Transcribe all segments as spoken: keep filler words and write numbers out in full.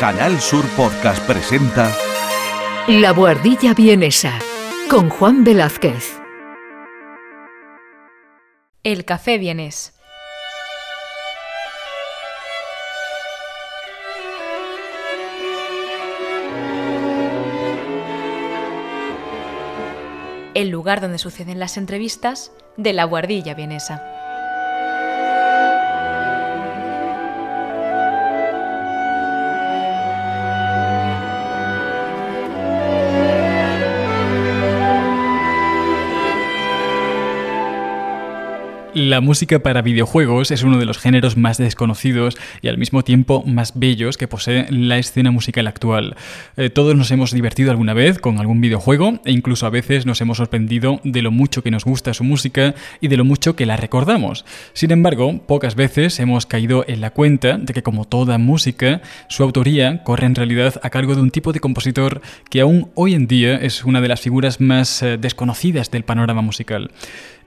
Canal Sur Podcast presenta La Buhardilla Vienesa con Juan Velázquez. El Café Vienés. El lugar donde suceden las entrevistas de La Buhardilla Vienesa. La música para videojuegos es uno de los géneros más desconocidos y al mismo tiempo más bellos que posee la escena musical actual. Eh, todos nos hemos divertido alguna vez con algún videojuego e incluso a veces nos hemos sorprendido de lo mucho que nos gusta su música y de lo mucho que la recordamos. Sin embargo, pocas veces hemos caído en la cuenta de que, como toda música, su autoría corre en realidad a cargo de un tipo de compositor que aún hoy en día es una de las figuras más eh, desconocidas del panorama musical.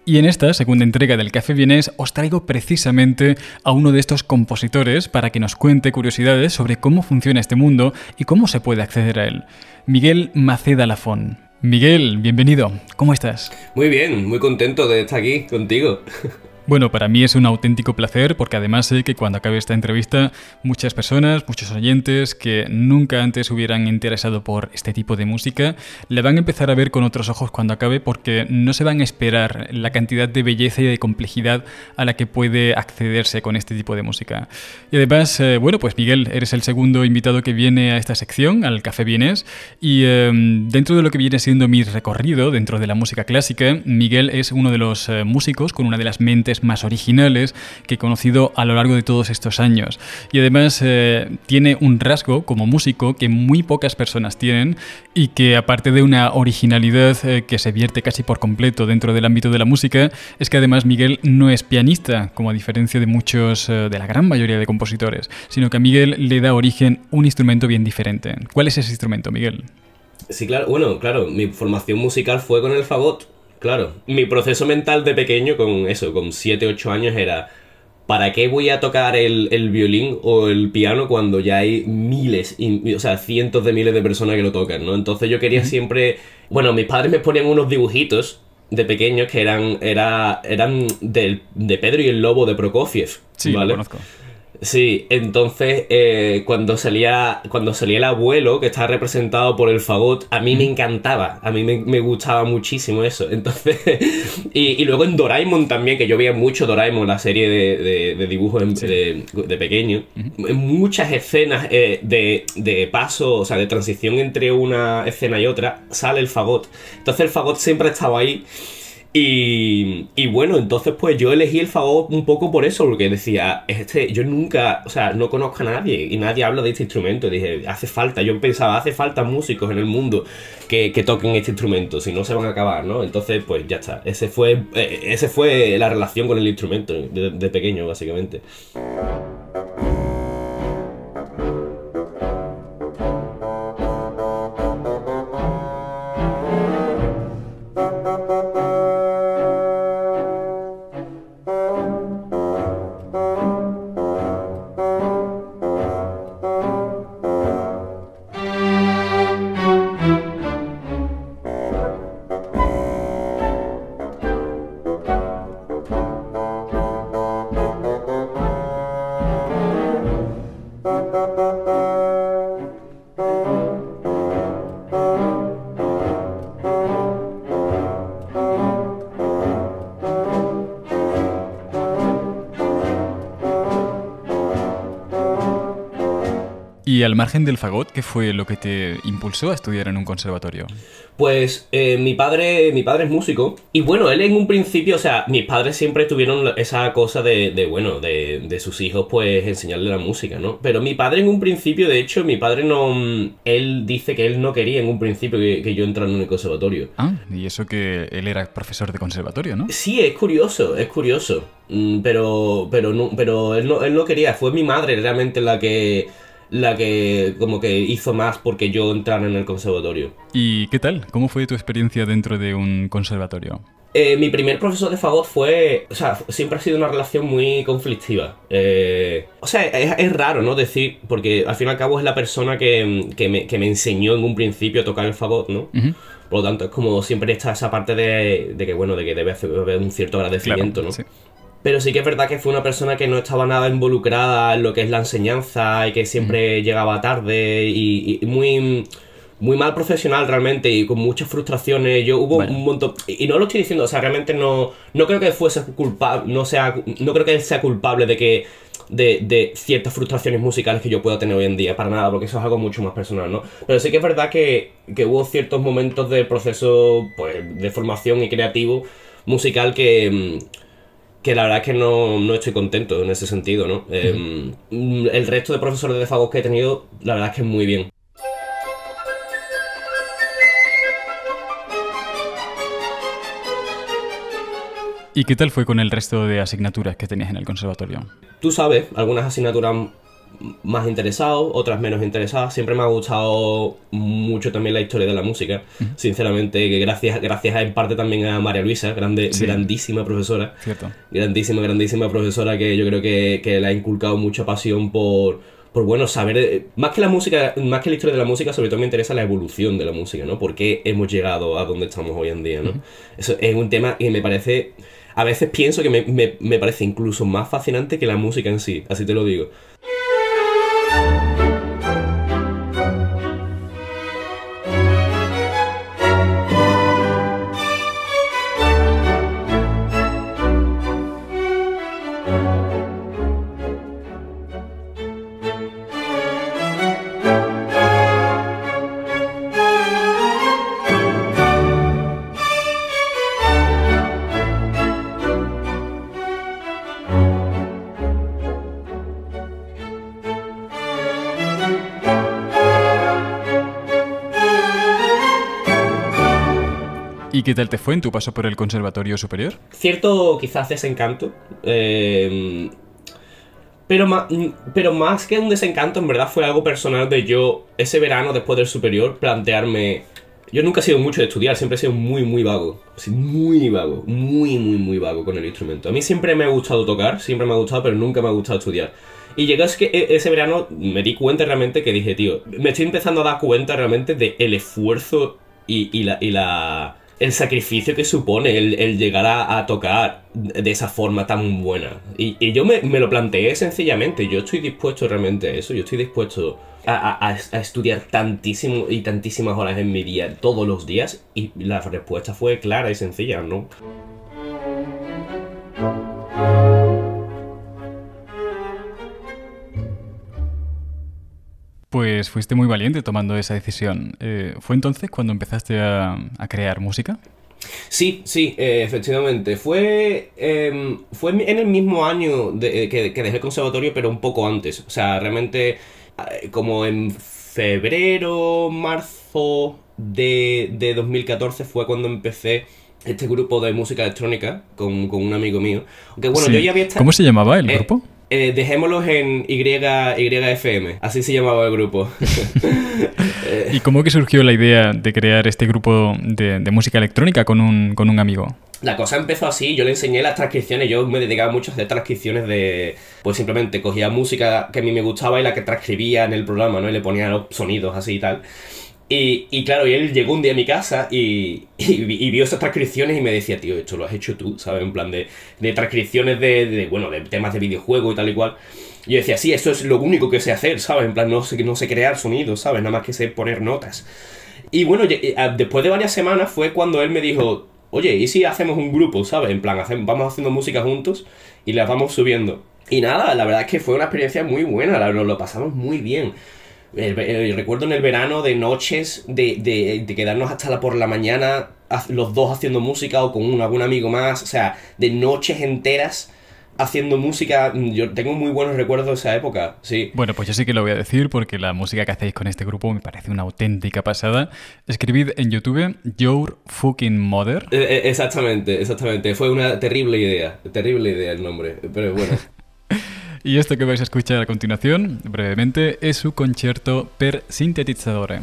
Y en esta segunda entrega del Café Vienés os traigo precisamente a uno de estos compositores para que nos cuente curiosidades sobre cómo funciona este mundo y cómo se puede acceder a él. Miguel Maceda Lafon. Miguel, bienvenido. ¿Cómo estás? Muy bien, muy contento de estar aquí contigo. Bueno, para mí es un auténtico placer porque además sé que cuando acabe esta entrevista muchas personas, muchos oyentes que nunca antes hubieran interesado por este tipo de música la van a empezar a ver con otros ojos cuando acabe, porque no se van a esperar la cantidad de belleza y de complejidad a la que puede accederse con este tipo de música. Y además, eh, bueno, pues Miguel, eres el segundo invitado que viene a esta sección, al Café Vienés, y eh, dentro de lo que viene siendo mi recorrido dentro de la música clásica, Miguel es uno de los eh, músicos con una de las mentes más originales que he conocido a lo largo de todos estos años. Y además eh, tiene un rasgo como músico que muy pocas personas tienen y que, aparte de una originalidad eh, que se vierte casi por completo dentro del ámbito de la música, es que además Miguel no es pianista, como a diferencia de muchos, eh, de la gran mayoría de compositores, sino que a Miguel le da origen un instrumento bien diferente. ¿Cuál es ese instrumento, Miguel? Sí, claro, bueno, claro, mi formación musical fue con el fagot. Claro, mi proceso mental de pequeño con eso, con siete, ocho años era: ¿para qué voy a tocar el, el violín o el piano cuando ya hay miles, y, o sea, cientos de miles de personas que lo tocan, ¿no? Entonces yo quería siempre... Bueno, mis padres me ponían unos dibujitos de pequeños que eran era, eran de, de Pedro y el lobo de Prokofiev, sí, ¿vale? Lo conozco. Sí, entonces eh, cuando salía cuando salía el abuelo, que está representado por el fagot, a mí me encantaba, a mí me, me gustaba muchísimo eso. Entonces y, y luego en Doraemon también, que yo veía mucho Doraemon, la serie de, de, de dibujos sí. de, de pequeño. Uh-huh. Muchas escenas eh, de, de paso, o sea, de transición entre una escena y otra, sale el fagot. Entonces el fagot siempre ha estado ahí. Y, y bueno, entonces pues yo elegí el fagot un poco por eso, porque decía, este, yo nunca, o sea, no conozco a nadie y nadie habla de este instrumento. Dije, hace falta, yo pensaba, hace falta músicos en el mundo que, que toquen este instrumento, si no se van a acabar, ¿no? Entonces pues ya está, ese fue, eh, ese fue la relación con el instrumento de, de pequeño, básicamente. Y al margen del fagot, ¿qué fue lo que te impulsó a estudiar en un conservatorio? Pues eh, mi padre mi padre es músico, y bueno, él en un principio, o sea, mis padres siempre tuvieron esa cosa de, de bueno, de, de sus hijos, pues enseñarle la música, ¿no? Pero mi padre en un principio, de hecho, mi padre no, él dice que él no quería en un principio que, que yo entrara en un conservatorio. Ah, y eso que él era profesor de conservatorio, ¿no? Sí, es curioso, es curioso, pero, pero, no, pero él, no, él no quería, fue mi madre realmente la que... la que como que hizo más porque yo entrara en el conservatorio. ¿Y qué tal? ¿Cómo fue tu experiencia dentro de un conservatorio? Eh, mi primer profesor de fagot fue... O sea, siempre ha sido una relación muy conflictiva. Eh, o sea, es, es raro, ¿no? Decir... Porque al fin y al cabo es la persona que, que, me, que me enseñó en un principio a tocar el fagot, ¿no? Uh-huh. Por lo tanto, es como siempre está esa parte de, de que, bueno, de que debe haber un cierto agradecimiento, claro, ¿no? Sí. Pero sí que es verdad que fue una persona que no estaba nada involucrada en lo que es la enseñanza y que siempre uh-huh. llegaba tarde y, y muy... Muy mal profesional realmente y con muchas frustraciones. Yo hubo bueno. un montón... Y no lo estoy diciendo, o sea, realmente no... No creo que fuese culpable... No sea... No creo que él sea culpable de que... De, de ciertas frustraciones musicales que yo pueda tener hoy en día. Para nada, porque eso es algo mucho más personal, ¿no? Pero sí que es verdad que... Que hubo ciertos momentos del proceso, pues, de formación y creativo musical que... Que la verdad es que no, no estoy contento en ese sentido, ¿no? Mm-hmm. Eh, el resto de profesores de fagot que he tenido, la verdad es que es muy bien. ¿Y qué tal fue con el resto de asignaturas que tenías en el conservatorio? Tú sabes, algunas asignaturas más interesadas, otras menos interesadas. Siempre me ha gustado mucho también la historia de la música, uh-huh. sinceramente, que gracias, gracias en parte también a María Luisa, grande, sí. grandísima profesora. Cierto. Grandísima, grandísima profesora que yo creo que, que le ha inculcado mucha pasión por, por bueno, saber, más que la música, más que la historia de la música, sobre todo me interesa la evolución de la música, ¿no? ¿Por qué hemos llegado a donde estamos hoy en día, no? Uh-huh. Eso es un tema que me parece... A veces pienso que me, me, me parece incluso más fascinante que la música en sí, así te lo digo. ¿Qué tal te fue en tu paso por el Conservatorio Superior? Cierto, quizás desencanto, eh, pero, ma- pero más que un desencanto, en verdad fue algo personal de yo, ese verano después del Superior, plantearme... Yo nunca he sido mucho de estudiar, siempre he sido muy, muy vago, muy vago, muy, muy, muy vago con el instrumento. A mí siempre me ha gustado tocar, siempre me ha gustado, pero nunca me ha gustado estudiar. Y llegó es que ese verano me di cuenta realmente que dije, tío, me estoy empezando a dar cuenta realmente del esfuerzo y, y la... Y la el sacrificio que supone el, el llegar a, a tocar de esa forma tan buena. Y, y yo me, me lo planteé sencillamente. Yo estoy dispuesto realmente a eso. Yo estoy dispuesto a, a, a estudiar tantísimo y tantísimas horas en mi día, todos los días. Y la respuesta fue clara y sencilla, ¿no? Pues fuiste muy valiente tomando esa decisión. Eh, ¿Fue entonces cuando empezaste a, a crear música? Sí, sí, eh, efectivamente. Fue eh, fue en el mismo año de, que, que dejé el conservatorio, pero un poco antes. O sea, realmente como en febrero, marzo de, de dos mil catorce fue cuando empecé este grupo de música electrónica con, con un amigo mío. Aunque, bueno, sí. yo ya había estado... ¿Cómo se llamaba el eh, grupo? Eh, dejémoslos en Y F M, así se llamaba el grupo. ¿Y cómo que surgió la idea de crear este grupo de, de música electrónica con un, con un amigo? La cosa empezó así, yo le enseñé las transcripciones, yo me dedicaba mucho a hacer transcripciones de... Pues simplemente cogía música que a mí me gustaba y la que transcribía en el programa, ¿no? Y le ponía los sonidos así y tal. Y, y claro, y él llegó un día a mi casa y, y, y vio esas transcripciones y me decía, tío, esto lo has hecho tú, ¿sabes? En plan de, de transcripciones de, de, bueno, de temas de videojuegos y tal y cual. Y yo decía, sí, eso es lo único que sé hacer, ¿sabes? En plan, no sé, no sé crear sonidos, ¿sabes? Nada más que sé poner notas. Y bueno, después de varias semanas fue cuando él me dijo, oye, ¿y si hacemos un grupo, ¿sabes? En plan, hacemos, vamos haciendo música juntos y las vamos subiendo. Y nada, la verdad es que fue una experiencia muy buena, nos lo pasamos muy bien. El, el, el, recuerdo en el verano de noches de, de, de quedarnos hasta la por la mañana los dos haciendo música o con un, algún amigo más, o sea, de noches enteras haciendo música. Yo tengo muy buenos recuerdos de esa época, sí. Bueno, pues yo sí que lo voy a decir porque la música que hacéis con este grupo me parece una auténtica pasada. Escribid en YouTube Your Fucking Mother. Eh, exactamente, exactamente. Fue una terrible idea, terrible idea el nombre, pero bueno. Y esto que vais a escuchar a continuación, brevemente, es su concierto per sintetizzatore.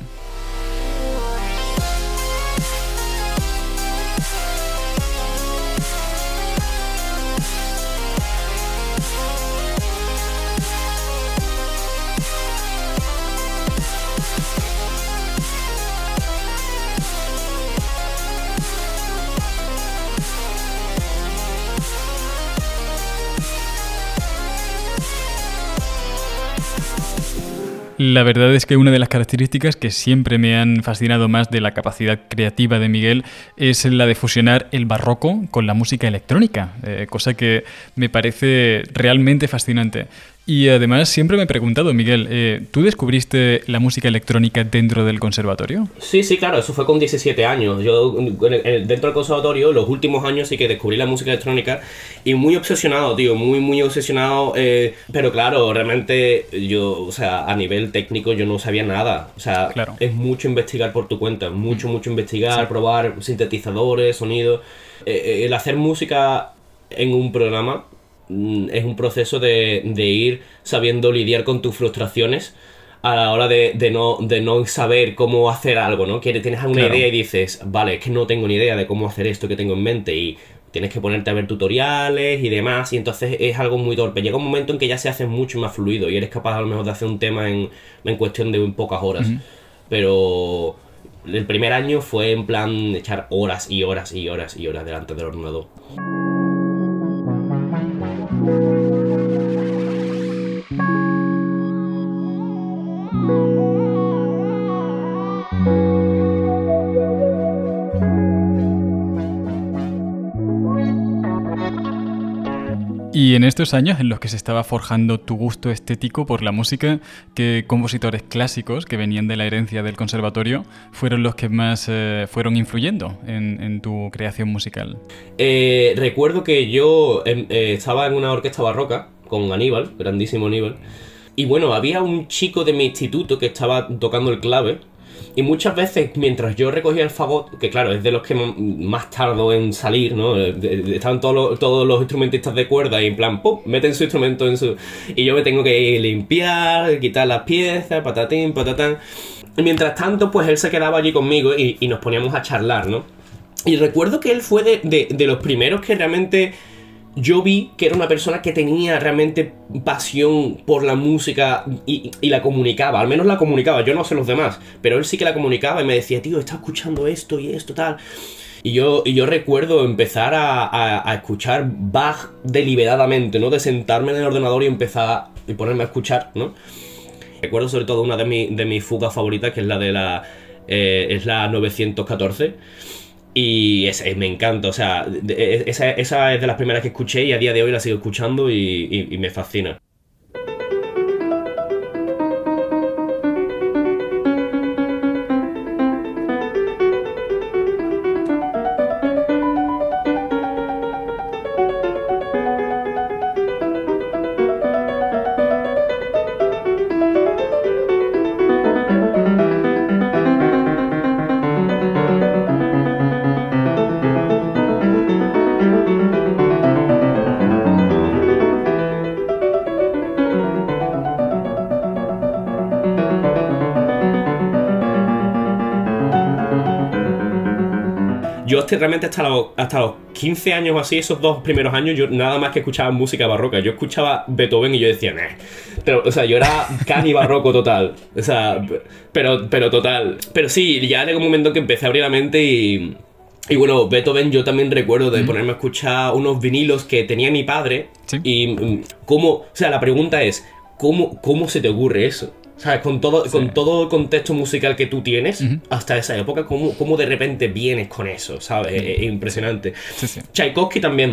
La verdad es que una de las características que siempre me han fascinado más de la capacidad creativa de Miguel es la de fusionar el barroco con la música electrónica, eh, cosa que me parece realmente fascinante. Y además siempre me he preguntado, Miguel, eh, ¿tú descubriste la música electrónica dentro del conservatorio? Sí, sí, claro, eso fue con diecisiete años. Yo dentro del conservatorio, los últimos años sí que descubrí la música electrónica y muy obsesionado, tío, muy, muy obsesionado. Eh, pero claro, realmente yo, o sea, a nivel técnico yo no sabía nada. O sea, claro. Es mucho investigar por tu cuenta, mucho, mm. mucho investigar, sí. Probar sintetizadores, sonidos. Eh, el hacer música en un programa es un proceso de, de ir sabiendo lidiar con tus frustraciones a la hora de, de, no, de no saber cómo hacer algo, ¿no? Que tienes alguna claro. idea y dices, vale, es que no tengo ni idea de cómo hacer esto que tengo en mente y tienes que ponerte a ver tutoriales y demás, y entonces es algo muy torpe. Llega un momento en que ya se hace mucho más fluido y eres capaz a lo mejor de hacer un tema en, en cuestión de pocas horas. Uh-huh. Pero el primer año fue en plan echar horas y horas y horas y horas delante del ordenador. Y en estos años en los que se estaba forjando tu gusto estético por la música, ¿qué compositores clásicos que venían de la herencia del conservatorio fueron los que más eh, fueron influyendo en, en tu creación musical? Eh, recuerdo que yo eh, estaba en una orquesta barroca con Aníbal, grandísimo Aníbal, y bueno, había un chico de mi instituto que estaba tocando el clave. Y muchas veces, mientras yo recogía el fagot, que claro, es de los que más tardo en salir, ¿no? Estaban todos los, todos los instrumentistas de cuerda y en plan, ¡pum!, meten su instrumento en su... Y yo me tengo que limpiar, quitar las piezas, patatín, patatán. Y mientras tanto, pues él se quedaba allí conmigo y, y nos poníamos a charlar, ¿no? Y recuerdo que él fue de, de, de los primeros que realmente... Yo vi que era una persona que tenía realmente pasión por la música y, y la comunicaba, al menos la comunicaba, yo no sé los demás, pero él sí que la comunicaba y me decía, tío, está escuchando esto y esto, tal. Y yo, y yo recuerdo empezar a, a, a escuchar Bach deliberadamente, ¿no? De sentarme en el ordenador y empezar y ponerme a escuchar, ¿no? Recuerdo sobre todo una de, mi, de mis fugas favoritas, que es la de la... Eh, es la novecientos catorce. Y es, es, me encanta, o sea, de, esa, esa es de las primeras que escuché y a día de hoy la sigo escuchando y, y, y me fascina. Realmente hasta los, hasta los quince años o así, esos dos primeros años, yo nada más que escuchaba música barroca. Yo escuchaba Beethoven y yo decía, nah. Pero, o sea, yo era cani barroco total. O sea, pero, pero total. Pero sí, ya llegó un momento que empecé a abrir la mente y... Y bueno, Beethoven yo también recuerdo de mm. ponerme a escuchar unos vinilos que tenía mi padre. ¿Sí? Y cómo... O sea, la pregunta es, ¿cómo, cómo se te ocurre eso? ¿Sabes? Con todo, sí. con todo el contexto musical que tú tienes uh-huh. hasta esa época, ¿cómo, cómo de repente vienes con eso? ¿Sabes? Uh-huh. Es impresionante. Sí, sí. Tchaikovsky también.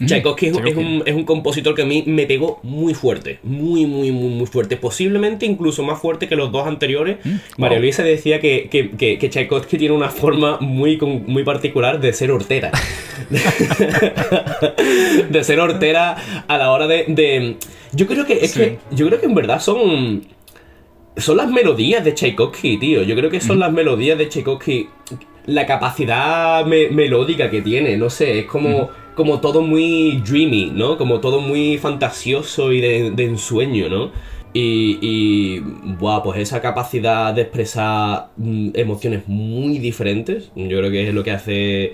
Uh-huh. Tchaikovsky, Tchaikovsky es un, es un compositor que a mí me pegó muy fuerte. Muy, muy, muy, muy fuerte. Posiblemente incluso más fuerte que los dos anteriores. Uh-huh. María Luisa decía que, que, que, que Tchaikovsky tiene una forma muy, muy particular de ser hortera. De ser hortera a la hora de... de... Yo creo que, es sí. que, yo creo que en verdad son... Son las melodías de Tchaikovsky, tío. Yo creo que son las melodías de Tchaikovsky. La capacidad me- melódica que tiene, no sé, es como, uh-huh. como todo muy dreamy, ¿no? Como todo muy fantasioso y de, de ensueño, ¿no? Y, y wow, pues esa capacidad de expresar mm, emociones muy diferentes, yo creo que es lo que hace...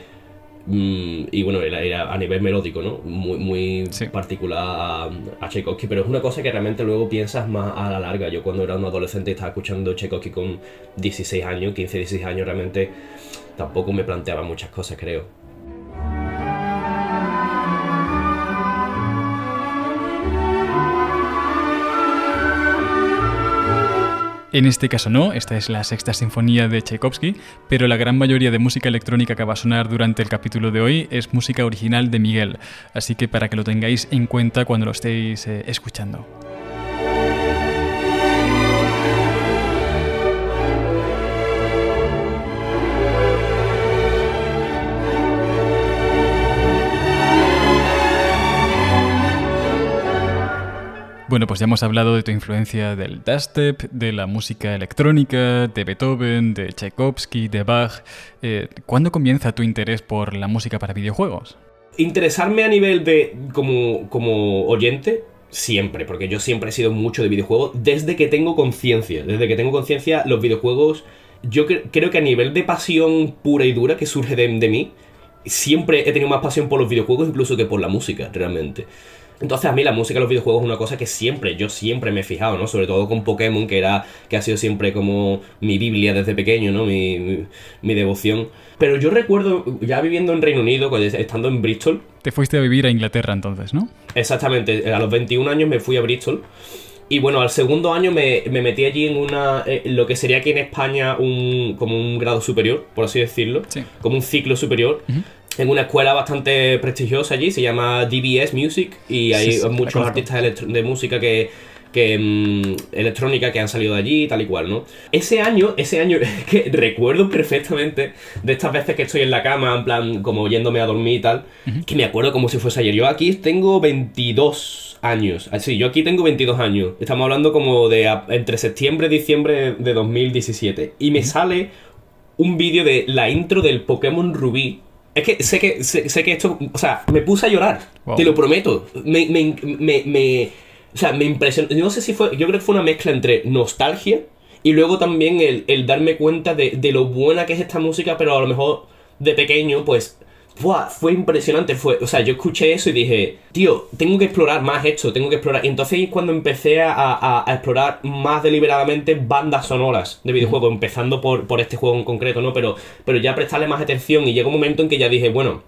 Mm, y bueno, era, era a nivel melódico, ¿no? Muy, muy sí. particular a, a Tchaikovsky, pero es una cosa que realmente luego piensas más a la larga. Yo cuando era un adolescente estaba escuchando Tchaikovsky con dieciséis años, quince, dieciséis años, realmente tampoco me planteaba muchas cosas, creo. En este caso no, esta es la sexta sinfonía de Tchaikovsky, pero la gran mayoría de música electrónica que va a sonar durante el capítulo de hoy es música original de Miguel, así que para que lo tengáis en cuenta cuando lo estéis eh, escuchando. Bueno, pues ya hemos hablado de tu influencia del dubstep, de la música electrónica, de Beethoven, de Tchaikovsky, de Bach. Eh, ¿Cuándo comienza tu interés por la música para videojuegos? Interesarme a nivel de como, como oyente, siempre, porque yo siempre he sido mucho de videojuegos desde que tengo conciencia. Desde que tengo conciencia, los videojuegos, yo cre- creo que a nivel de pasión pura y dura que surge de, de mí, siempre he tenido más pasión por los videojuegos incluso que por la música, realmente. Entonces a mí la música de los videojuegos es una cosa que siempre, yo siempre me he fijado, ¿no? Sobre todo con Pokémon, que era que ha sido siempre como mi biblia desde pequeño, ¿no? Mi, mi, mi devoción. Pero yo recuerdo, ya viviendo en Reino Unido, estando en Bristol... Te fuiste a vivir a Inglaterra entonces, ¿no? Exactamente, a los veintiún años me fui a Bristol. Y bueno, al segundo año me, me metí allí en una... Eh, lo que sería aquí en España un como un grado superior, por así decirlo. Sí. Como un ciclo superior. Uh-huh. En una escuela bastante prestigiosa allí, se llama D B S Music, y hay sí, sí, muchos artistas electro- de música que, que um, electrónica que han salido de allí, tal y cual, ¿no? Ese año, ese año que recuerdo perfectamente de estas veces que estoy en la cama, en plan, como yéndome a dormir y tal, uh-huh. que me acuerdo como si fuese ayer. Yo aquí tengo veintidós años, así, yo aquí tengo veintidós años, estamos hablando como de a, entre septiembre y diciembre de dos mil diecisiete, y me uh-huh. sale un vídeo de la intro del Pokémon Rubí. Es que sé que sé, sé que esto, o sea, me puse a llorar, wow. te lo prometo. Me, me, me, me, o sea, me impresionó. No sé si fue, yo creo que fue una mezcla entre nostalgia y luego también el, el darme cuenta de, de lo buena que es esta música, pero a lo mejor de pequeño, pues, ¡buah! Fue impresionante. Fue, o sea, yo escuché eso y dije, tío, tengo que explorar más esto, tengo que explorar. Y entonces es cuando empecé a, a, a explorar más deliberadamente bandas sonoras de videojuegos, uh-huh. empezando por, por este juego en concreto, ¿no? Pero, pero ya prestarle más atención, y llegó un momento en que ya dije, bueno,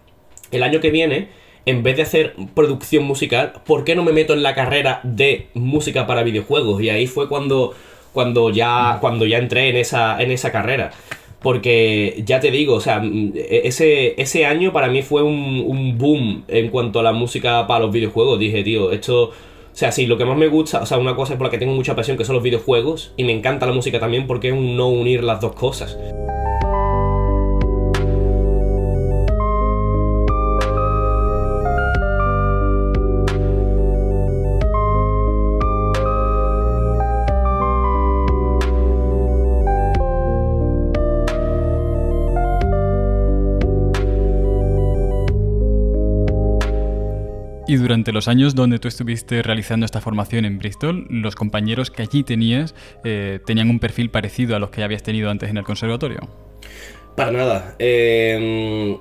el año que viene, en vez de hacer producción musical, ¿por qué no me meto en la carrera de música para videojuegos? Y ahí fue cuando, cuando, ya, cuando ya entré en esa, en esa carrera. Porque ya te digo, o sea, ese, ese año para mí fue un, un boom en cuanto a la música para los videojuegos. Dije, tío, esto... O sea, sí, lo que más me gusta, o sea, una cosa es por la que tengo mucha pasión, que son los videojuegos, y me encanta la música también porque es un no unir las dos cosas. Y durante los años donde tú estuviste realizando esta formación en Bristol, los compañeros que allí tenías eh, tenían un perfil parecido a los que ya habías tenido antes en el conservatorio. Para nada. Eh,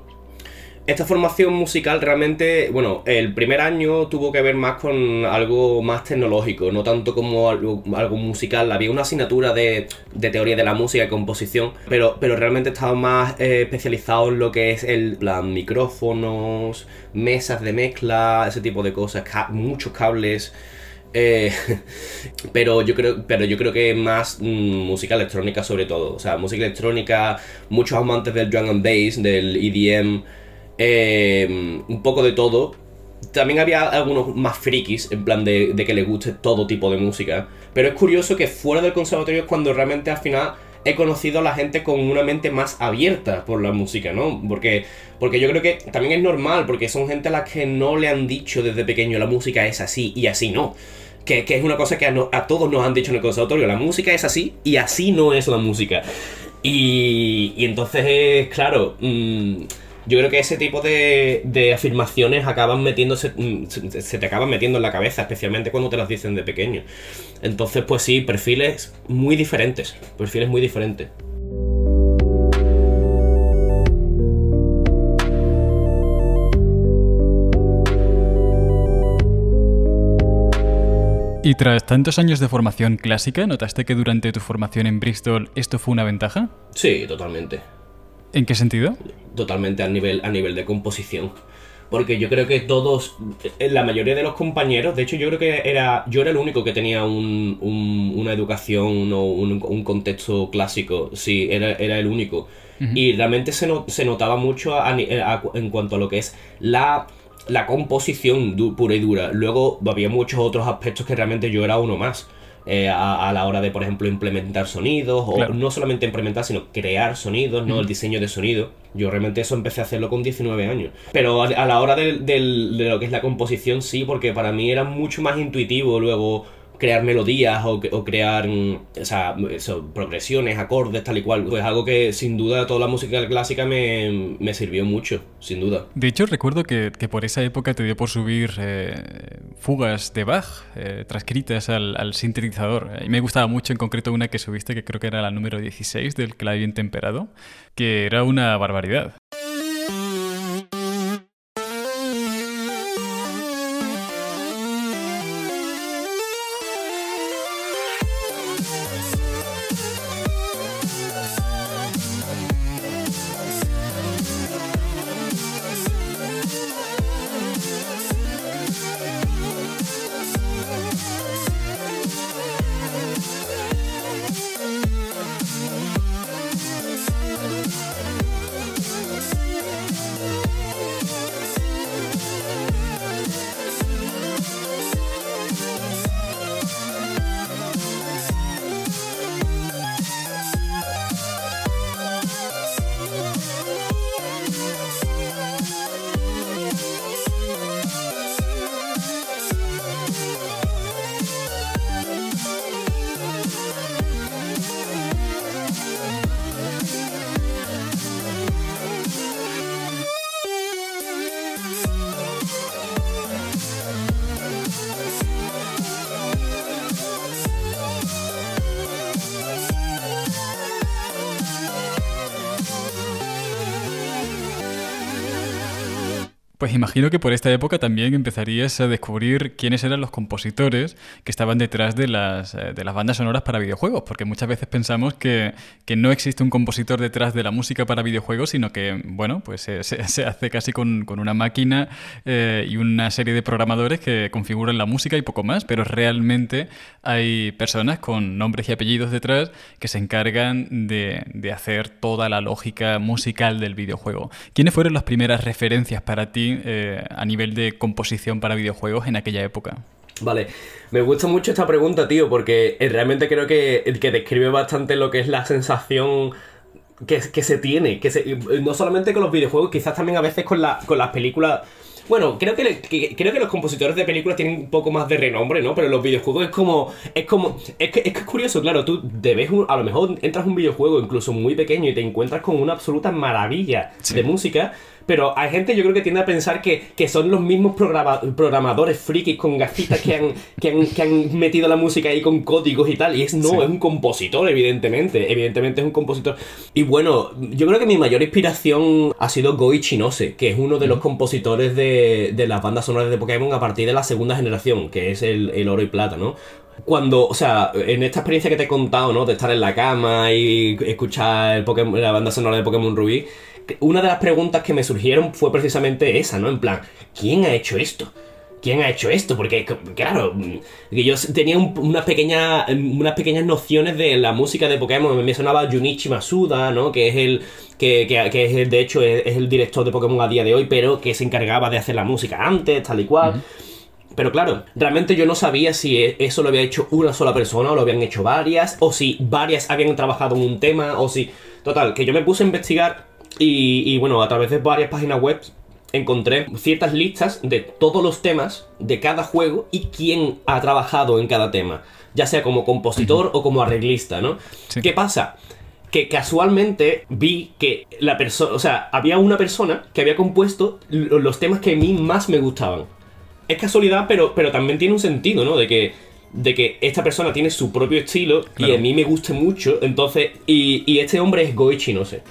esta formación musical realmente, bueno, el primer año tuvo que ver más con algo más tecnológico, no tanto como algo, algo musical. Había una asignatura de, de teoría de la música y composición, pero, pero realmente estaba más eh, especializado en lo que es el plan micrófonos, mesas de mezcla, ese tipo de cosas, ca- muchos cables, eh, pero yo creo pero yo creo que más mmm, música electrónica sobre todo, o sea, música electrónica, muchos amantes del drum and bass, del E D M, eh, un poco de todo. También había algunos más frikis, en plan de, de que les guste todo tipo de música, pero es curioso que fuera del conservatorio es cuando realmente al final he conocido a la gente con una mente más abierta por la música, ¿no? Porque, porque yo creo que también es normal, porque son gente a las que no le han dicho desde pequeño la música es así y así no. Que, que es una cosa que a, no, a todos nos han dicho en el conservatorio, la música es así y así no es la música. Y, y entonces, claro, mmm, yo creo que ese tipo de, de afirmaciones acaban metiéndose, se, se te acaban metiendo en la cabeza, especialmente cuando te las dicen de pequeño. Entonces, pues sí, perfiles muy diferentes, perfiles muy diferentes. ¿Y tras tantos años de formación clásica, notaste que durante tu formación en Bristol esto fue una ventaja? Sí, totalmente. ¿En qué sentido? Totalmente a nivel, a nivel de composición. porque yo creo que todos, la mayoría de los compañeros, de hecho yo creo que era yo era el único que tenía un, un, una educación o un, un contexto clásico, sí, era, era el único. Uh-huh. Y realmente se, no, se notaba mucho a, a, a, en cuanto a lo que es la... la composición du- pura y dura. Luego había muchos otros aspectos que realmente yo era uno más eh, a, a la hora de, por ejemplo, implementar sonidos, o claro. no solamente implementar, sino crear sonidos, ¿no? Mm. El diseño de sonido. Yo realmente eso empecé a hacerlo con diecinueve años. Pero a, a la hora de, de, de lo que es la composición, sí, porque para mí era mucho más intuitivo luego crear melodías o, o crear o sea, eso, progresiones, acordes, tal y cual. Pues algo que sin duda toda la música clásica me, me sirvió mucho, sin duda. De hecho, recuerdo que, que por esa época te dio por subir eh, fugas de Bach eh, transcritas al, al sintetizador. Y me gustaba mucho en concreto una que subiste, que creo que era la número dieciséis del clave bien temperado, que era una barbaridad. Pues imagino que por esta época también empezarías a descubrir quiénes eran los compositores que estaban detrás de las, de las bandas sonoras para videojuegos, porque muchas veces pensamos que, que no existe un compositor detrás de la música para videojuegos, sino que, bueno, pues se, se, se hace casi con, con una máquina eh, y una serie de programadores que configuran la música y poco más, pero realmente hay personas con nombres y apellidos detrás que se encargan de, de hacer toda la lógica musical del videojuego. ¿Quiénes fueron las primeras referencias para ti Eh, a nivel de composición para videojuegos en aquella época? Vale, me gusta mucho esta pregunta, tío, porque realmente creo que, que describe bastante lo que es la sensación que, que se tiene, que se, no solamente con los videojuegos, quizás también a veces con, la, con las películas. Bueno, creo que, que creo que los compositores de películas tienen un poco más de renombre, ¿no? Pero los videojuegos es como... Es como es que, es que es curioso, claro, tú debes un, a lo mejor entras a un videojuego incluso muy pequeño y te encuentras con una absoluta maravilla sí. de música, pero hay gente, yo creo que tiende a pensar que, que son los mismos programa, programadores frikis con gafitas que han, que, han, que han metido la música ahí con códigos y tal, y es no, sí. es un compositor, evidentemente, evidentemente es un compositor. Y bueno, yo creo que mi mayor inspiración ha sido Go Ichinose, que es uno de los compositores de, de las bandas sonoras de Pokémon a partir de la segunda generación, que es el, el oro y plata, ¿no? Cuando, o sea, en esta experiencia que te he contado, ¿no? De estar en la cama y escuchar el Pokémon, la banda sonora de Pokémon Rubí, una de las preguntas que me surgieron fue precisamente esa, ¿no? En plan, ¿quién ha hecho esto? ¿Quién ha hecho esto? Porque, claro, yo tenía un, unas, pequeñas, unas pequeñas nociones de la música de Pokémon. Me sonaba Junichi Masuda, ¿no? Que es el, que, que, que es el, de hecho, es, es el director de Pokémon a día de hoy, pero que se encargaba de hacer la música antes, tal y cual. Uh-huh. Pero claro, realmente yo no sabía si eso lo había hecho una sola persona o lo habían hecho varias, o si varias habían trabajado en un tema, o si... Total, que yo me puse a investigar y, y bueno, a través de varias páginas web encontré ciertas listas de todos los temas de cada juego y quién ha trabajado en cada tema, ya sea como compositor o como arreglista, ¿no? Sí. ¿Qué pasa? Que casualmente vi que la persona... O sea, había una persona que había compuesto los temas que a mí más me gustaban. Es casualidad, pero, pero también tiene un sentido, ¿no? De que, de que esta persona tiene su propio estilo claro. y a mí me gusta mucho, entonces... Y, y este hombre es Go Ichinose.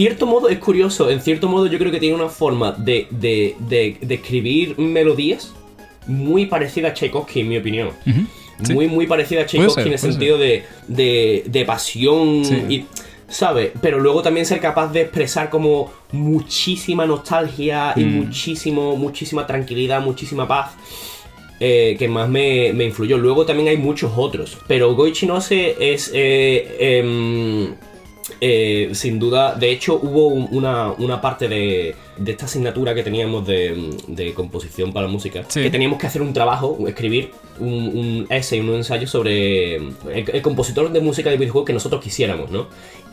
cierto modo es curioso, en cierto modo yo creo que tiene una forma de, de, de, de escribir melodías muy parecida a Tchaikovsky, en mi opinión. Uh-huh. Sí. Muy, muy parecida a Tchaikovsky en el sentido de, de, de pasión, sí, y... ¿sabes? Pero luego también ser capaz de expresar como muchísima nostalgia mm. y muchísimo, muchísima tranquilidad, muchísima paz, eh, que más me, me influyó. Luego también hay muchos otros, pero Go Ichinose es eh, eh, eh, sin duda. De hecho hubo una, una parte de, de esta asignatura que teníamos de, de composición para música, sí, que teníamos que hacer un trabajo, escribir un, un essay, un ensayo sobre el, el compositor de música de videojuegos que nosotros quisiéramos, ¿no?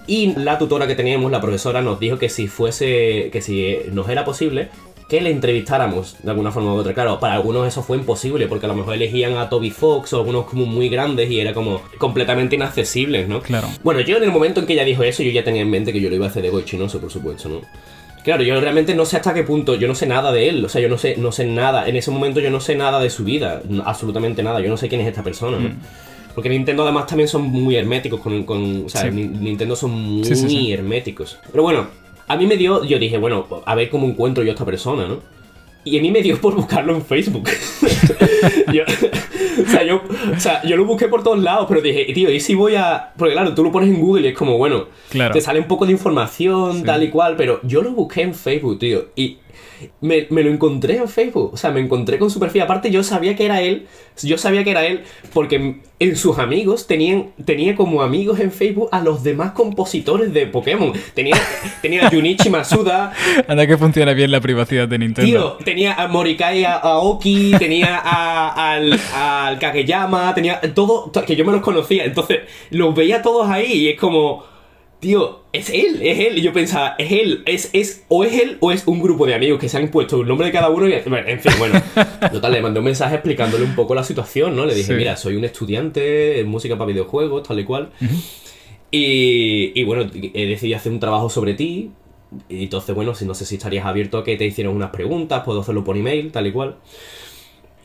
Y la tutora que teníamos, la profesora, nos dijo que si fuese, que si nos era posible, que le entrevistáramos de alguna forma u otra. Claro, para algunos eso fue imposible, porque a lo mejor elegían a Toby Fox o algunos como muy grandes y era como completamente inaccesibles, ¿no? Claro. Bueno, yo en el momento en que ella dijo eso, yo ya tenía en mente que yo lo iba a hacer de Go Ichinose, por supuesto, ¿no? Claro, yo realmente no sé hasta qué punto, yo no sé nada de él, o sea, yo no sé, no sé nada, en ese momento yo no sé nada de su vida, absolutamente nada, yo no sé quién es esta persona, ¿no? Mm. Porque Nintendo además también son muy herméticos con... con o sea, sí. Nintendo son muy sí, sí, sí. herméticos. Pero bueno, a mí me dio... Yo dije, bueno, a ver cómo encuentro yo a esta persona, ¿no? Y a mí me dio por buscarlo en Facebook. yo, o, sea, yo, o sea, yo lo busqué por todos lados, pero dije, tío, ¿y si voy a...? Porque claro, tú lo pones en Google y es como, bueno, claro, te sale un poco de información, sí, tal y cual, pero yo lo busqué en Facebook, tío, y... Me, me lo encontré en Facebook, o sea, me encontré con su perfil. Aparte, yo sabía que era él, yo sabía que era él porque en sus amigos tenían, tenía como amigos en Facebook a los demás compositores de Pokémon. Tenía, tenía a Junichi Masuda. Anda que funciona bien la privacidad de Nintendo. Tío, tenía a Morikai Aoki, tenía a, al, al Kageyama, tenía todo, que yo me los conocía. Entonces, los veía todos ahí y es como... Tío, es él, es él. Y yo pensaba, es él, es, es, o es él o es un grupo de amigos que se han puesto el nombre de cada uno. Y, bueno, en fin, bueno. Total, le mandé un mensaje explicándole un poco la situación, ¿no? Le dije, sí, mira, soy un estudiante en música para videojuegos, tal y cual. Uh-huh. Y, y bueno, he decidido hacer un trabajo sobre ti. Y entonces, bueno, si no sé si estarías abierto a que te hicieran unas preguntas, puedo hacerlo por email, tal y cual.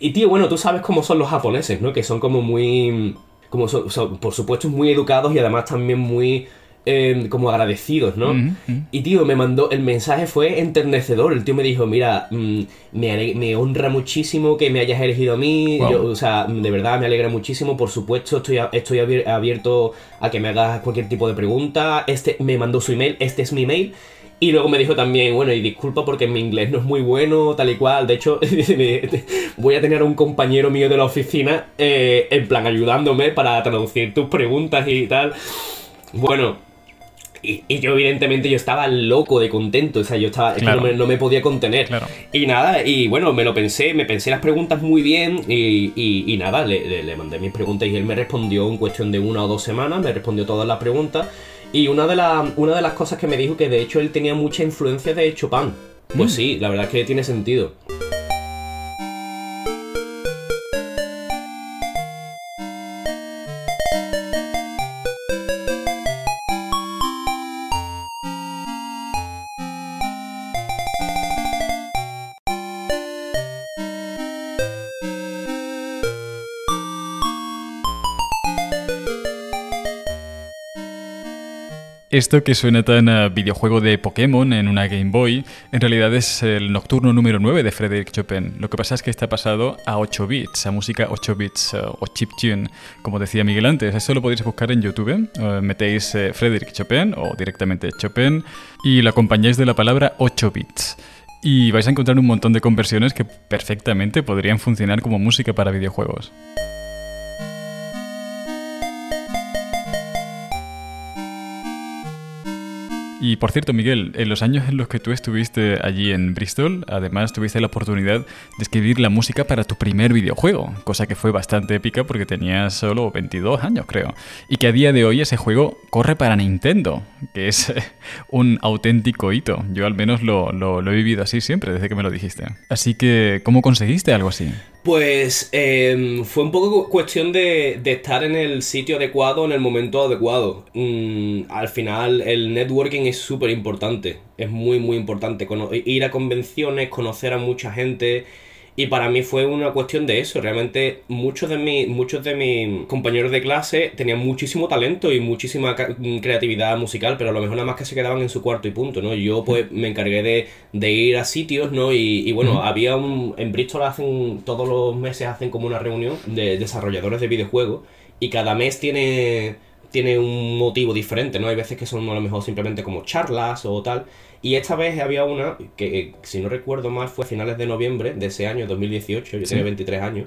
Y tío, bueno, tú sabes cómo son los japoneses, ¿no? Que son como muy... como son, son, por supuesto, muy educados y además también muy... Eh, como agradecidos, ¿no? Mm, mm. Y tío, me mandó, el mensaje fue enternecedor. El tío me dijo, mira, mm, me, ale- me honra muchísimo que me hayas elegido a mí. Wow. Yo, o sea, de verdad me alegra muchísimo. Por supuesto, estoy, a- estoy abierto a que me hagas cualquier tipo de pregunta. Este me mandó su email, este es mi email. Y luego me dijo también, bueno, y disculpa porque mi inglés no es muy bueno, tal y cual. De hecho, voy a tener a un compañero mío de la oficina, eh, en plan ayudándome para traducir tus preguntas y tal. Bueno. Y, y yo evidentemente yo estaba loco de contento, o sea, yo estaba, claro, no, me, no me podía contener, claro, y nada, y bueno, me lo pensé, me pensé las preguntas muy bien y, y, y nada, le, le, le mandé mis preguntas y él me respondió en cuestión de una o dos semanas, me respondió todas las preguntas y una de, la, una de las cosas que me dijo que de hecho él tenía mucha influencia de Chopin, pues mm. sí, la verdad es que tiene sentido. Esto que suena tan a videojuego de Pokémon en una Game Boy, en realidad es el nocturno número nueve de Frédéric Chopin. Lo que pasa es que está pasado a ocho bits, a música ocho bits o chiptune, como decía Miguel antes. Eso lo podéis buscar en YouTube. Metéis eh, Frédéric Chopin o directamente Chopin y lo acompañáis de la palabra ocho bits. Y vais a encontrar un montón de conversiones que perfectamente podrían funcionar como música para videojuegos. Y por cierto, Miguel, en los años en los que tú estuviste allí en Bristol, además tuviste la oportunidad de escribir la música para tu primer videojuego, cosa que fue bastante épica porque tenías solo veintidós años, creo. Y que a día de hoy ese juego corre para Nintendo, que es un auténtico hito. Yo al menos lo, lo, lo he vivido así siempre, desde que me lo dijiste. Así que, ¿cómo conseguiste algo así? Pues eh, fue un poco cuestión de, de estar en el sitio adecuado, en el momento adecuado. Mm, al final, el networking es súper importante, es muy, muy importante. Cono- ir a convenciones, conocer a mucha gente Y para mí fue una cuestión de eso. Realmente muchos de, mi, muchos de mis compañeros de clase tenían muchísimo talento y muchísima creatividad musical, pero a lo mejor nada más que se quedaban en su cuarto y punto, ¿no? Yo pues me encargué de, de ir a sitios, ¿no? Y, y bueno, uh-huh. había un... En Bristol hacen, todos los meses hacen como una reunión de desarrolladores de videojuegos y cada mes tiene... tiene un motivo diferente, ¿no? Hay veces que son a lo mejor simplemente como charlas o tal. Y esta vez había una que, si no recuerdo mal, fue a finales de noviembre de ese año, dos mil dieciocho. Yo sí. tenía veintitrés años.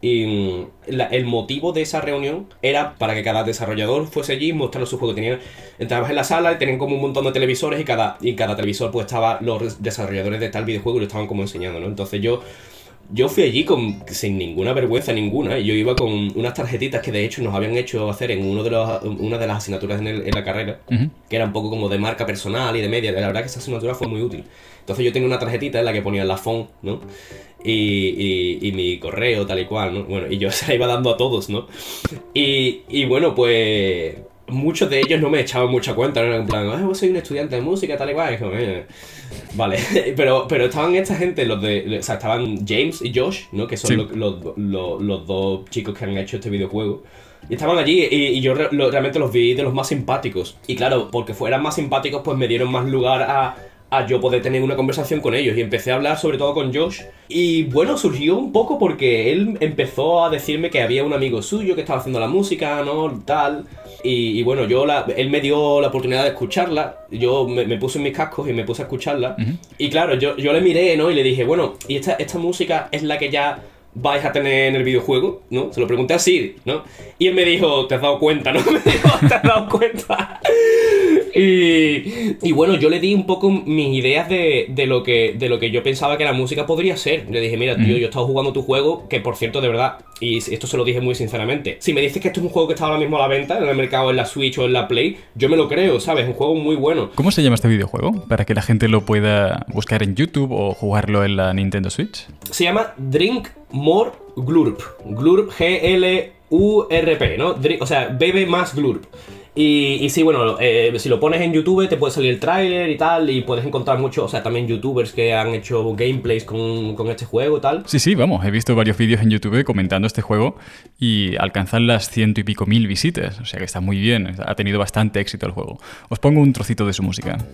Y la, el motivo de esa reunión era para que cada desarrollador fuese allí mostrando su juego. Tenían, entrabas en la sala y tenían como un montón de televisores y cada, y cada televisor pues estaba los desarrolladores de tal videojuego y lo estaban como enseñando, ¿no? Entonces yo... Yo fui allí con, sin ninguna vergüenza ninguna, y yo iba con unas tarjetitas que de hecho nos habían hecho hacer en uno de los, una de las asignaturas en, el, en la carrera, uh-huh. que era un poco como de marca personal y de media. La verdad que esa asignatura fue muy útil. Entonces yo tenía una tarjetita en la que ponía Lafon, ¿no? Y, y, y mi correo, tal y cual, ¿no? Bueno, y yo se la iba dando a todos, ¿no? Y, y bueno, pues... Muchos de ellos no me echaban mucha cuenta, ¿no? En plan, ah, vos soy un estudiante de música, tal y cual. Y como, eh. Vale, pero, pero estaban esta gente, los de, o sea, estaban James y Josh, ¿no? Que son sí. los, los, los, los dos chicos que han hecho este videojuego. Y estaban allí y, y yo re, lo, realmente los vi de los más simpáticos. Y claro, porque fueran más simpáticos, pues me dieron más lugar a... a yo poder tener una conversación con ellos, y empecé a hablar sobre todo con Josh, y bueno, surgió un poco porque él empezó a decirme que había un amigo suyo que estaba haciendo la música, ¿no? Tal, y, y bueno, yo la, él me dio la oportunidad de escucharla, yo me, me puse en mis cascos y me puse a escucharla, uh-huh. y claro, yo, yo le miré, ¿no? Y le dije, bueno, ¿y esta, esta música es la que ya vais a tener en el videojuego? ¿No? Se lo pregunté así, ¿no? Y él me dijo, ¿te has dado cuenta? ¿No? Me dijo, ¿te has dado cuenta? Y, y bueno, yo le di un poco mis ideas de, de, lo que, de lo que yo pensaba que la música podría ser. Le dije, mira, tío, yo he estado jugando tu juego, que por cierto, de verdad, y esto se lo dije muy sinceramente, si me dices que esto es un juego que está ahora mismo a la venta en el mercado, en la Switch o en la Play, yo me lo creo, ¿sabes? Es un juego muy bueno. ¿Cómo se llama este videojuego? Para que la gente lo pueda buscar en YouTube o jugarlo en la Nintendo Switch. Se llama Drink More Glurp. Glurp, G L U R P, ¿no? Drink, o sea, bebe más Glurp. Y, y sí, bueno, eh, si lo pones en YouTube te puede salir el tráiler y tal, y puedes encontrar muchos, o sea, también youtubers que han hecho gameplays con, con este juego y tal. Sí, sí, vamos, he visto varios vídeos en YouTube comentando este juego y alcanzan las ciento y pico mil visitas, o sea que está muy bien, ha tenido bastante éxito el juego. Os pongo un trocito de su música.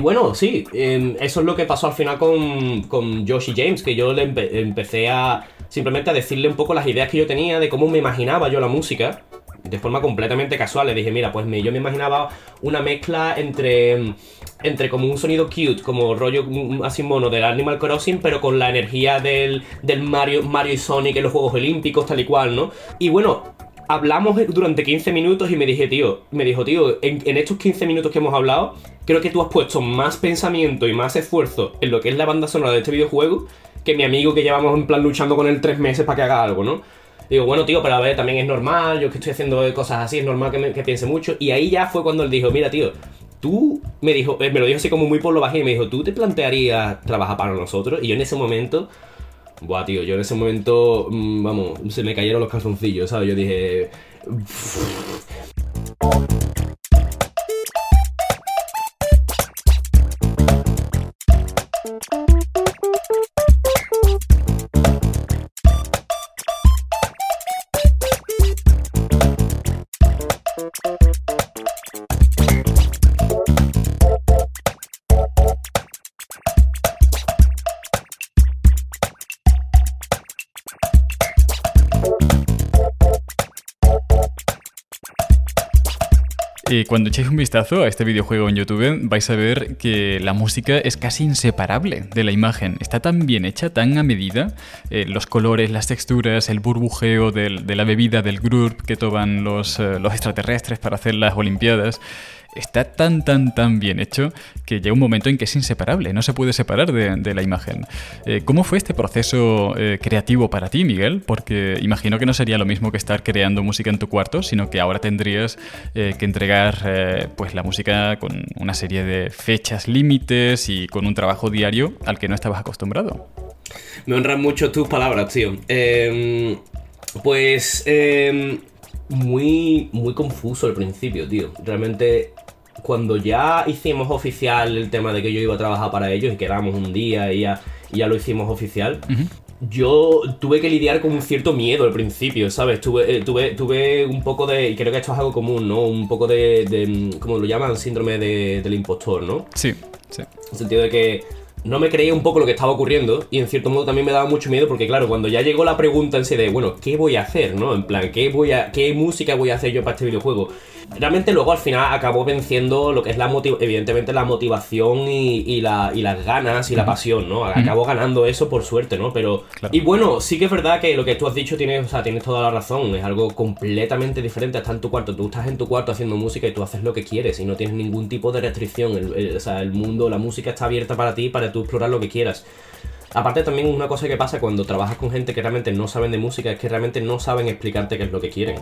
Bueno, sí, eh, eso es lo que pasó al final con, con Josh y James, que yo le empe- empecé a simplemente a decirle un poco las ideas que yo tenía de cómo me imaginaba yo la música, de forma completamente casual. Le dije, mira, pues me, yo me imaginaba una mezcla entre, entre como un sonido cute, como rollo así mono del Animal Crossing, pero con la energía del, del Mario, Mario y Sonic en los Juegos Olímpicos, tal y cual, ¿no? Y bueno... Hablamos durante quince minutos y me dije, tío, me dijo, tío, en, en estos quince minutos que hemos hablado, creo que tú has puesto más pensamiento y más esfuerzo en lo que es la banda sonora de este videojuego que mi amigo que llevamos en plan luchando con él tres meses para que haga algo, ¿no? Digo, bueno, tío, pero a ver, también es normal, yo que estoy haciendo cosas así, es normal que, me, que piense mucho. Y ahí ya fue cuando él dijo, mira, tío, tú, me dijo, me lo dijo así como muy por lo bajín, y me dijo, ¿tú te plantearías trabajar para nosotros? Y yo en ese momento... Buah, tío, yo en ese momento, vamos, se me cayeron los calzoncillos, ¿sabes? Yo dije... Cuando echéis un vistazo a este videojuego en YouTube vais a ver que la música es casi inseparable de la imagen. Está tan bien hecha, tan a medida, eh, los colores, las texturas, el burbujeo del, de la bebida del Glurp que toman los, eh, los extraterrestres para hacer las olimpiadas. está tan, tan, tan bien hecho que llega un momento en que es inseparable, no se puede separar de, de la imagen. Eh, ¿Cómo fue este proceso eh, creativo para ti, Miguel? Porque imagino que no sería lo mismo que estar creando música en tu cuarto, sino que ahora tendrías eh, que entregar eh, pues la música con una serie de fechas, límites y con un trabajo diario al que no estabas acostumbrado. Me honran mucho tus palabras, tío. Eh, pues... Eh... Muy, muy confuso al principio, tío. Realmente, cuando ya hicimos oficial el tema de que yo iba a trabajar para ellos y quedamos un día y ya, y ya lo hicimos oficial, uh-huh. yo tuve que lidiar con un cierto miedo al principio, ¿sabes? Tuve, tuve, tuve un poco de, y creo que esto es algo común, ¿no? Un poco de, de ¿cómo lo llaman? Síndrome de, del impostor, ¿no? Sí, sí. En el sentido de que no me creía un poco lo que estaba ocurriendo y en cierto modo también me daba mucho miedo porque, claro, cuando ya llegó la pregunta en sí de, bueno, ¿qué voy a hacer, no? En plan, ¿qué voy a, qué música voy a hacer yo para este videojuego? Realmente luego al final acabó venciendo lo que es la motiv- evidentemente la motivación y, y, la, y las ganas y uh-huh. la pasión, ¿no? Acabó uh-huh. ganando eso por suerte, ¿no? Pero claro. Y bueno, sí que es verdad que lo que tú has dicho tienes, o sea, tienes toda la razón, es algo completamente diferente. Está en tu cuarto, tú estás en tu cuarto haciendo música y tú haces lo que quieres y no tienes ningún tipo de restricción. El, el, o sea, el mundo, la música está abierta para ti, para tú explorar lo que quieras. Aparte también una cosa que pasa cuando trabajas con gente que realmente no saben de música es que realmente no saben explicarte qué es lo que quieren.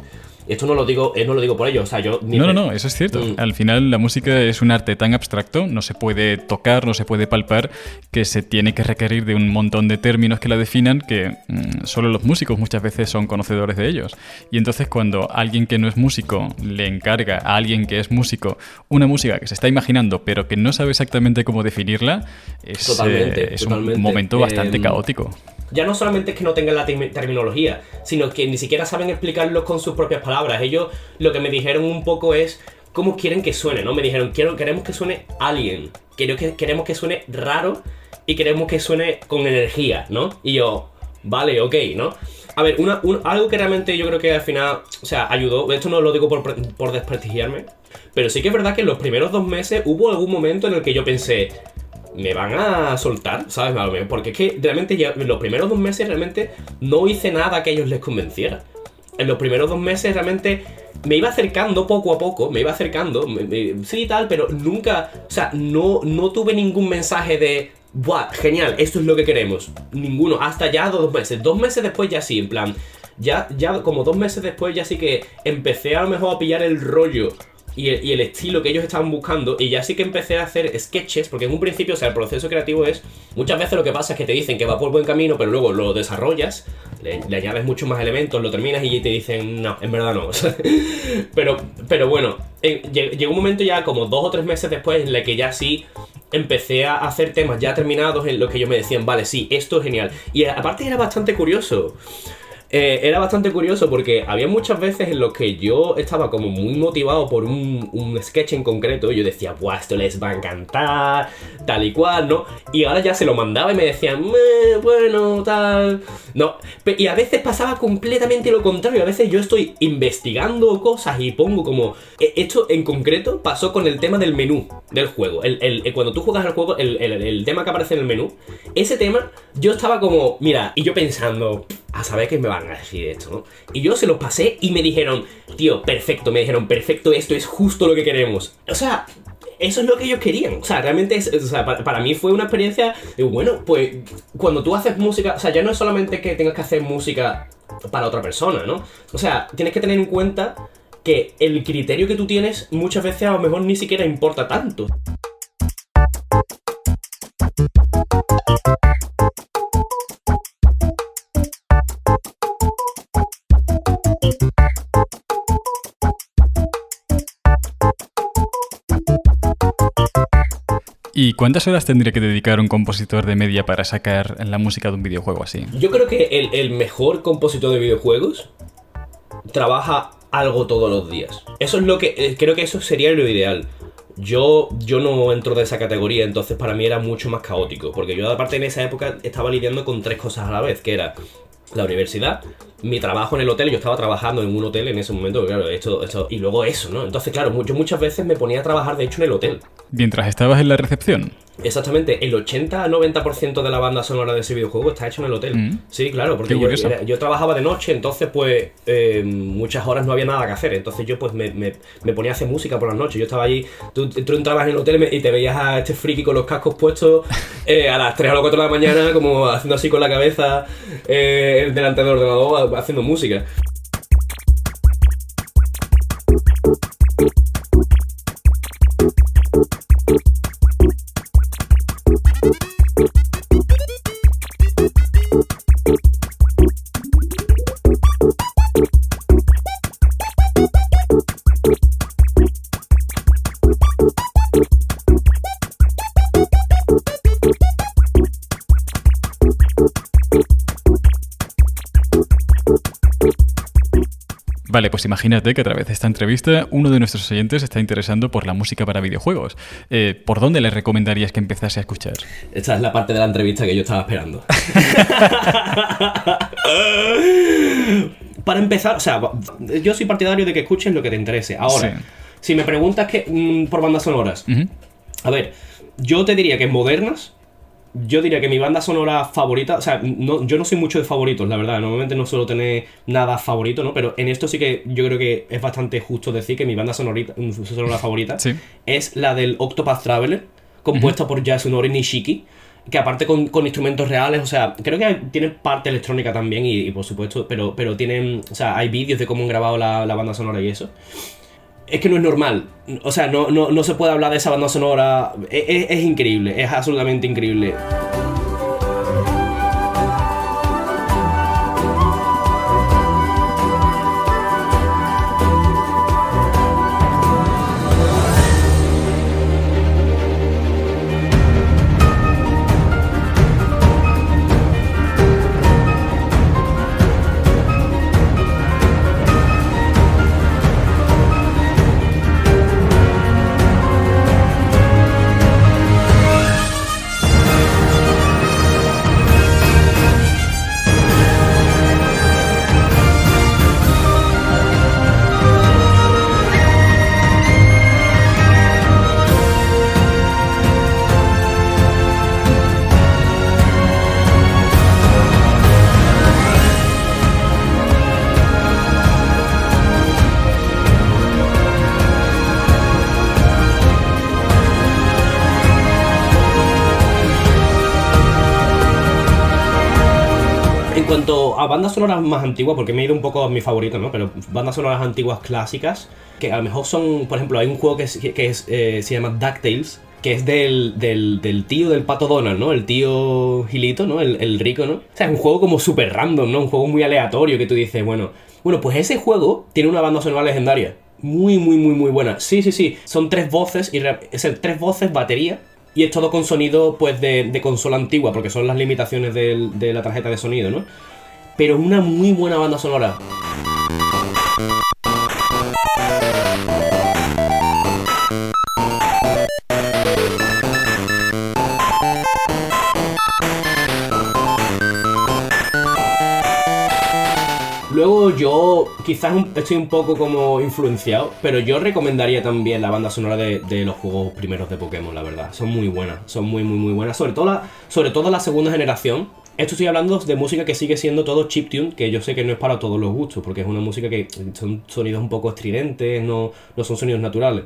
Esto no lo digo, no lo digo por ello, o sea, yo... Ni no, me... no, no, eso es cierto. Mm. Al final la música es un arte tan abstracto, no se puede tocar, no se puede palpar, que se tiene que requerir de un montón de términos que la definan que mmm, solo los músicos muchas veces son conocedores de ellos. Y entonces cuando alguien que no es músico le encarga a alguien que es músico una música que se está imaginando pero que no sabe exactamente cómo definirla, es, totalmente, eh, es totalmente. un momento bastante eh, caótico. Ya no solamente es que no tengan la te- terminología, sino que ni siquiera saben explicarlo con sus propias palabras. Ellos lo que me dijeron un poco es cómo quieren que suene, ¿no? Me dijeron, quiero, queremos que suene alien, quiero que, queremos que suene raro y queremos que suene con energía, ¿no? Y yo, vale, ok, ¿no? A ver, una, un, algo que realmente yo creo que al final, o sea, ayudó, esto no lo digo por, por desprestigiarme, pero sí que es verdad que en los primeros dos meses hubo algún momento en el que yo pensé, me van a soltar, ¿sabes? Porque es que realmente ya, en los primeros dos meses realmente no hice nada que a ellos les convenciera. En los primeros dos meses realmente me iba acercando poco a poco, me iba acercando, me, me, sí y tal, pero nunca, o sea, no, no tuve ningún mensaje de ¡buah, genial, esto es lo que queremos! Ninguno, hasta ya dos meses. Dos meses después ya sí, en plan, ya, ya como dos meses después ya sí que empecé a lo mejor a pillar el rollo Y el, y el estilo que ellos estaban buscando. Y ya sí que empecé a hacer sketches, porque en un principio, o sea, el proceso creativo es, muchas veces lo que pasa es que te dicen que va por buen camino, pero luego lo desarrollas, le, le añades muchos más elementos, lo terminas y te dicen, no, en verdad no. pero, pero bueno, eh, llegó un momento ya como dos o tres meses después en la que ya sí empecé a hacer temas ya terminados en los que ellos me decían, vale, sí, esto es genial. Y aparte era bastante curioso. Eh, era bastante curioso porque había muchas veces en los que yo estaba como muy motivado por un, un sketch en concreto. Yo decía, buah, esto les va a encantar, tal y cual, ¿no? Y ahora ya se lo mandaba y me decían, meh, bueno, tal... No, y a veces pasaba completamente lo contrario. A veces yo estoy investigando cosas y pongo como... Esto en concreto pasó con el tema del menú del juego. El, el, cuando tú juegas al juego, el, el, el tema que aparece en el menú, ese tema, yo estaba como, mira, y yo pensando... a saber que me van a decir esto, ¿no? Y yo se los pasé y me dijeron, tío, perfecto, me dijeron, perfecto, esto es justo lo que queremos. O sea, eso es lo que ellos querían. O sea, realmente, es, o sea, para, para mí fue una experiencia de, bueno, pues, cuando tú haces música, o sea, ya no es solamente que tengas que hacer música para otra persona, ¿no? O sea, tienes que tener en cuenta que el criterio que tú tienes muchas veces a lo mejor ni siquiera importa tanto. ¿Y cuántas horas tendría que dedicar un compositor de media para sacar la música de un videojuego así? Yo creo que el, el mejor compositor de videojuegos trabaja algo todos los días. Eso es lo que... Creo que eso sería lo ideal. Yo, yo no entro de esa categoría, entonces para mí era mucho más caótico. Porque yo, aparte, en esa época estaba lidiando con tres cosas a la vez, que era... la universidad, mi trabajo en el hotel, yo estaba trabajando en un hotel en ese momento, claro, esto, esto, y luego eso, ¿no? Entonces, claro, yo muchas veces me ponía a trabajar, de hecho, en el hotel. ¿Mientras estabas en la recepción? Exactamente, el ochenta a noventa por ciento de la banda sonora de ese videojuego está hecho en el hotel. Mm. Sí, claro, porque yo, era, yo trabajaba de noche, entonces pues eh, muchas horas no había nada que hacer, entonces yo pues me, me, me ponía a hacer música por las noches. Yo estaba allí, tú, tú entrabas en el hotel y te veías a este friki con los cascos puestos eh, a las tres o las cuatro de la mañana, como haciendo así con la cabeza eh, delante del ordenador, haciendo música. Vale, pues imagínate que a través de esta entrevista uno de nuestros oyentes está interesando por la música para videojuegos. Eh, ¿Por dónde le recomendarías que empezase a escuchar? Esta es la parte de la entrevista que yo estaba esperando. Para empezar, o sea, yo soy partidario de que escuches lo que te interese. Ahora, sí. Si me preguntas que, mm, por bandas sonoras, uh-huh. A ver, yo te diría que modernas, yo diría que mi banda sonora favorita, o sea, no, yo no soy mucho de favoritos, la verdad, normalmente no suelo tener nada favorito, ¿no? Pero en esto sí que yo creo que es bastante justo decir que mi banda sonorita, sonora favorita sí. es la del Octopath Traveler, compuesta uh-huh. por Yasunori Nishiki, que aparte con, con instrumentos reales, o sea, creo que tiene parte electrónica también y, y por supuesto, pero, pero tienen, o sea, hay vídeos de cómo han grabado la, la banda sonora y eso. Es que no es normal, o sea, no, no, no se puede hablar de esa banda sonora, es, es, es increíble, es absolutamente increíble. A bandas sonoras más antiguas, porque me he ido un poco a mi favorito, ¿no? Pero bandas sonoras antiguas clásicas, que a lo mejor son, por ejemplo, hay un juego que, es, que es, eh, se llama DuckTales, que es del, del, del tío del pato Donald, ¿no? El tío Gilito, ¿no? El, el rico, ¿no? O sea, es un juego como súper random, ¿no? Un juego muy aleatorio que tú dices, bueno... Bueno, pues ese juego tiene una banda sonora legendaria. Muy, muy, muy, muy buena. Sí, sí, sí. Son tres voces, y rap- es el, tres voces, batería... Y es todo con sonido, pues, de, de consola antigua, porque son las limitaciones de, de la tarjeta de sonido, ¿no? Pero es una muy buena banda sonora. Luego yo quizás estoy un poco como influenciado, pero yo recomendaría también la banda sonora de, de los juegos primeros de Pokémon, la verdad. Son muy buenas, son muy muy muy buenas, sobre todo la, sobre todo la segunda generación. Esto estoy hablando de música que sigue siendo todo chiptune, que yo sé que no es para todos los gustos, porque es una música que son sonidos un poco estridentes, no, no son sonidos naturales.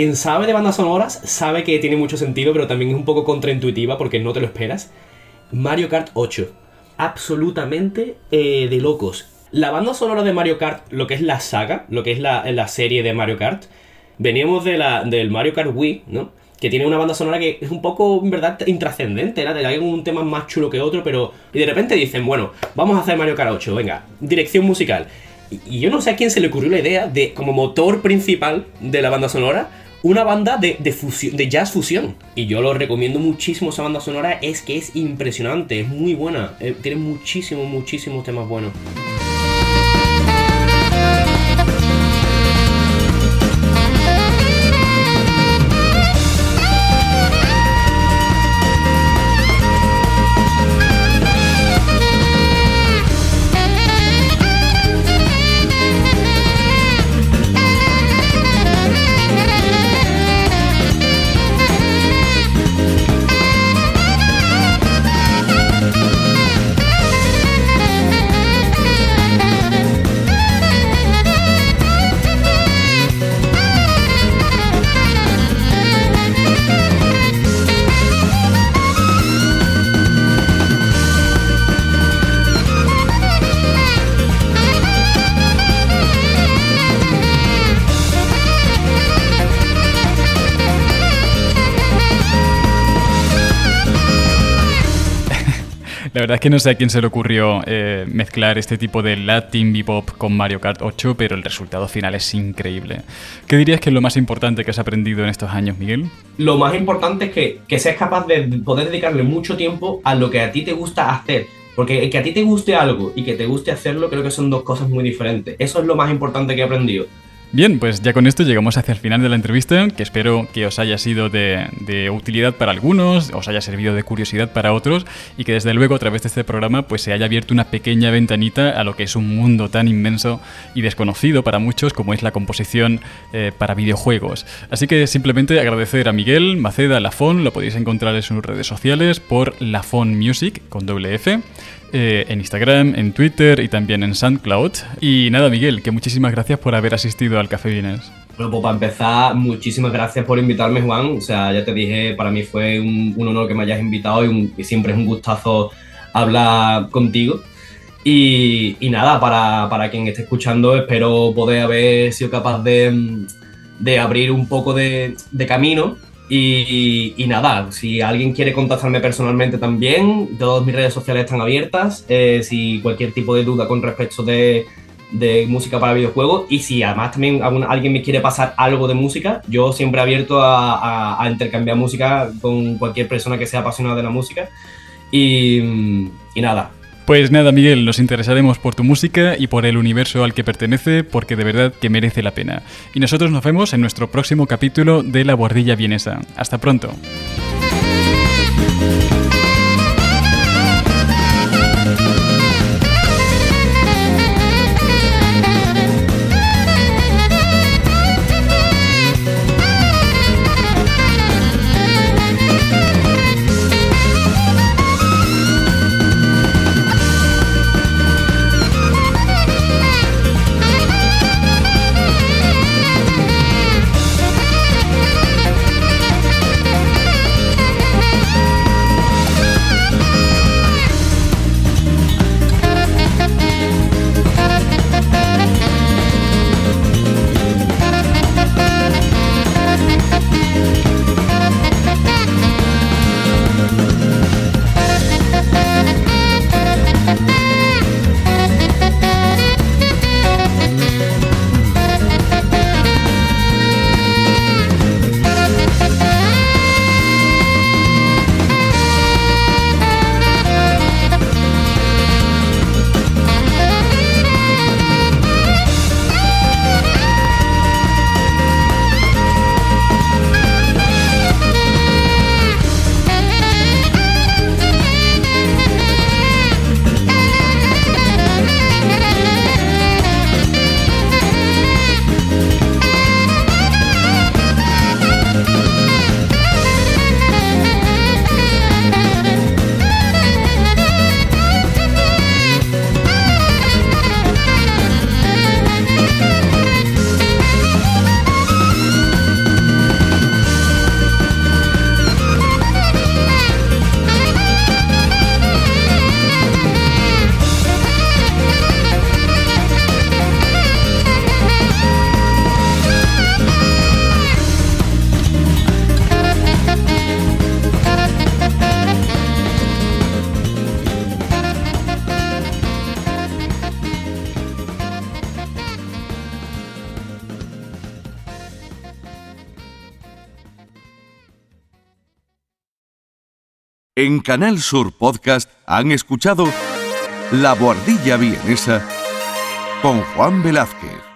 quien sabe de bandas sonoras sabe que tiene mucho sentido, pero también es un poco contraintuitiva porque no te lo esperas. Mario Kart ocho. Absolutamente eh, de locos. La banda sonora de Mario Kart, lo que es la saga, lo que es la, la serie de Mario Kart, veníamos de la, del Mario Kart Wii, ¿no? Que tiene una banda sonora que es un poco, en verdad, intrascendente, ¿no? Hay un tema más chulo que otro, pero... Y de repente dicen, bueno, vamos a hacer Mario Kart ocho, venga, dirección musical. Y yo no sé a quién se le ocurrió la idea de, como motor principal de la banda sonora, una banda de, de, fusión, de jazz fusión. Y yo lo recomiendo muchísimo esa banda sonora, es que es impresionante, es muy buena, eh, tiene muchísimos, muchísimos temas buenos. La verdad es que no sé a quién se le ocurrió eh, mezclar este tipo de Latin Bebop con Mario Kart ocho, pero el resultado final es increíble. ¿Qué dirías que es lo más importante que has aprendido en estos años, Miguel? Lo más importante es que, que seas capaz de poder dedicarle mucho tiempo a lo que a ti te gusta hacer. Porque que a ti te guste algo y que te guste hacerlo creo que son dos cosas muy diferentes. Eso es lo más importante que he aprendido. Bien, pues ya con esto llegamos hacia el final de la entrevista, que espero que os haya sido de, de utilidad para algunos, os haya servido de curiosidad para otros y que desde luego a través de este programa pues se haya abierto una pequeña ventanita a lo que es un mundo tan inmenso y desconocido para muchos como es la composición eh, para videojuegos. Así que simplemente agradecer a Miguel Maceda Lafon, lo podéis encontrar en sus redes sociales por Lafon Music con doble F. Eh, en Instagram, en Twitter y también en SoundCloud. Y nada, Miguel, que muchísimas gracias por haber asistido al Café Vienés. Bueno, pues para empezar, muchísimas gracias por invitarme, Juan. O sea, ya te dije, para mí fue un, un honor que me hayas invitado y, un, y siempre es un gustazo hablar contigo. Y, y nada, para, para quien esté escuchando, espero poder haber sido capaz de, de abrir un poco de, de camino. Y, y nada, si alguien quiere contactarme personalmente también, todas mis redes sociales están abiertas, eh, si cualquier tipo de duda con respecto de, de música para videojuegos y si además también alguna, alguien me quiere pasar algo de música, yo siempre abierto a, a, a intercambiar música con cualquier persona que sea apasionada de la música y, y nada. Pues nada, Miguel, nos interesaremos por tu música y por el universo al que pertenece, porque de verdad que merece la pena. Y nosotros nos vemos en nuestro próximo capítulo de La Buhardilla Vienesa. ¡Hasta pronto! En Canal Sur Podcast han escuchado La Buhardilla Vienesa con Juan Velázquez.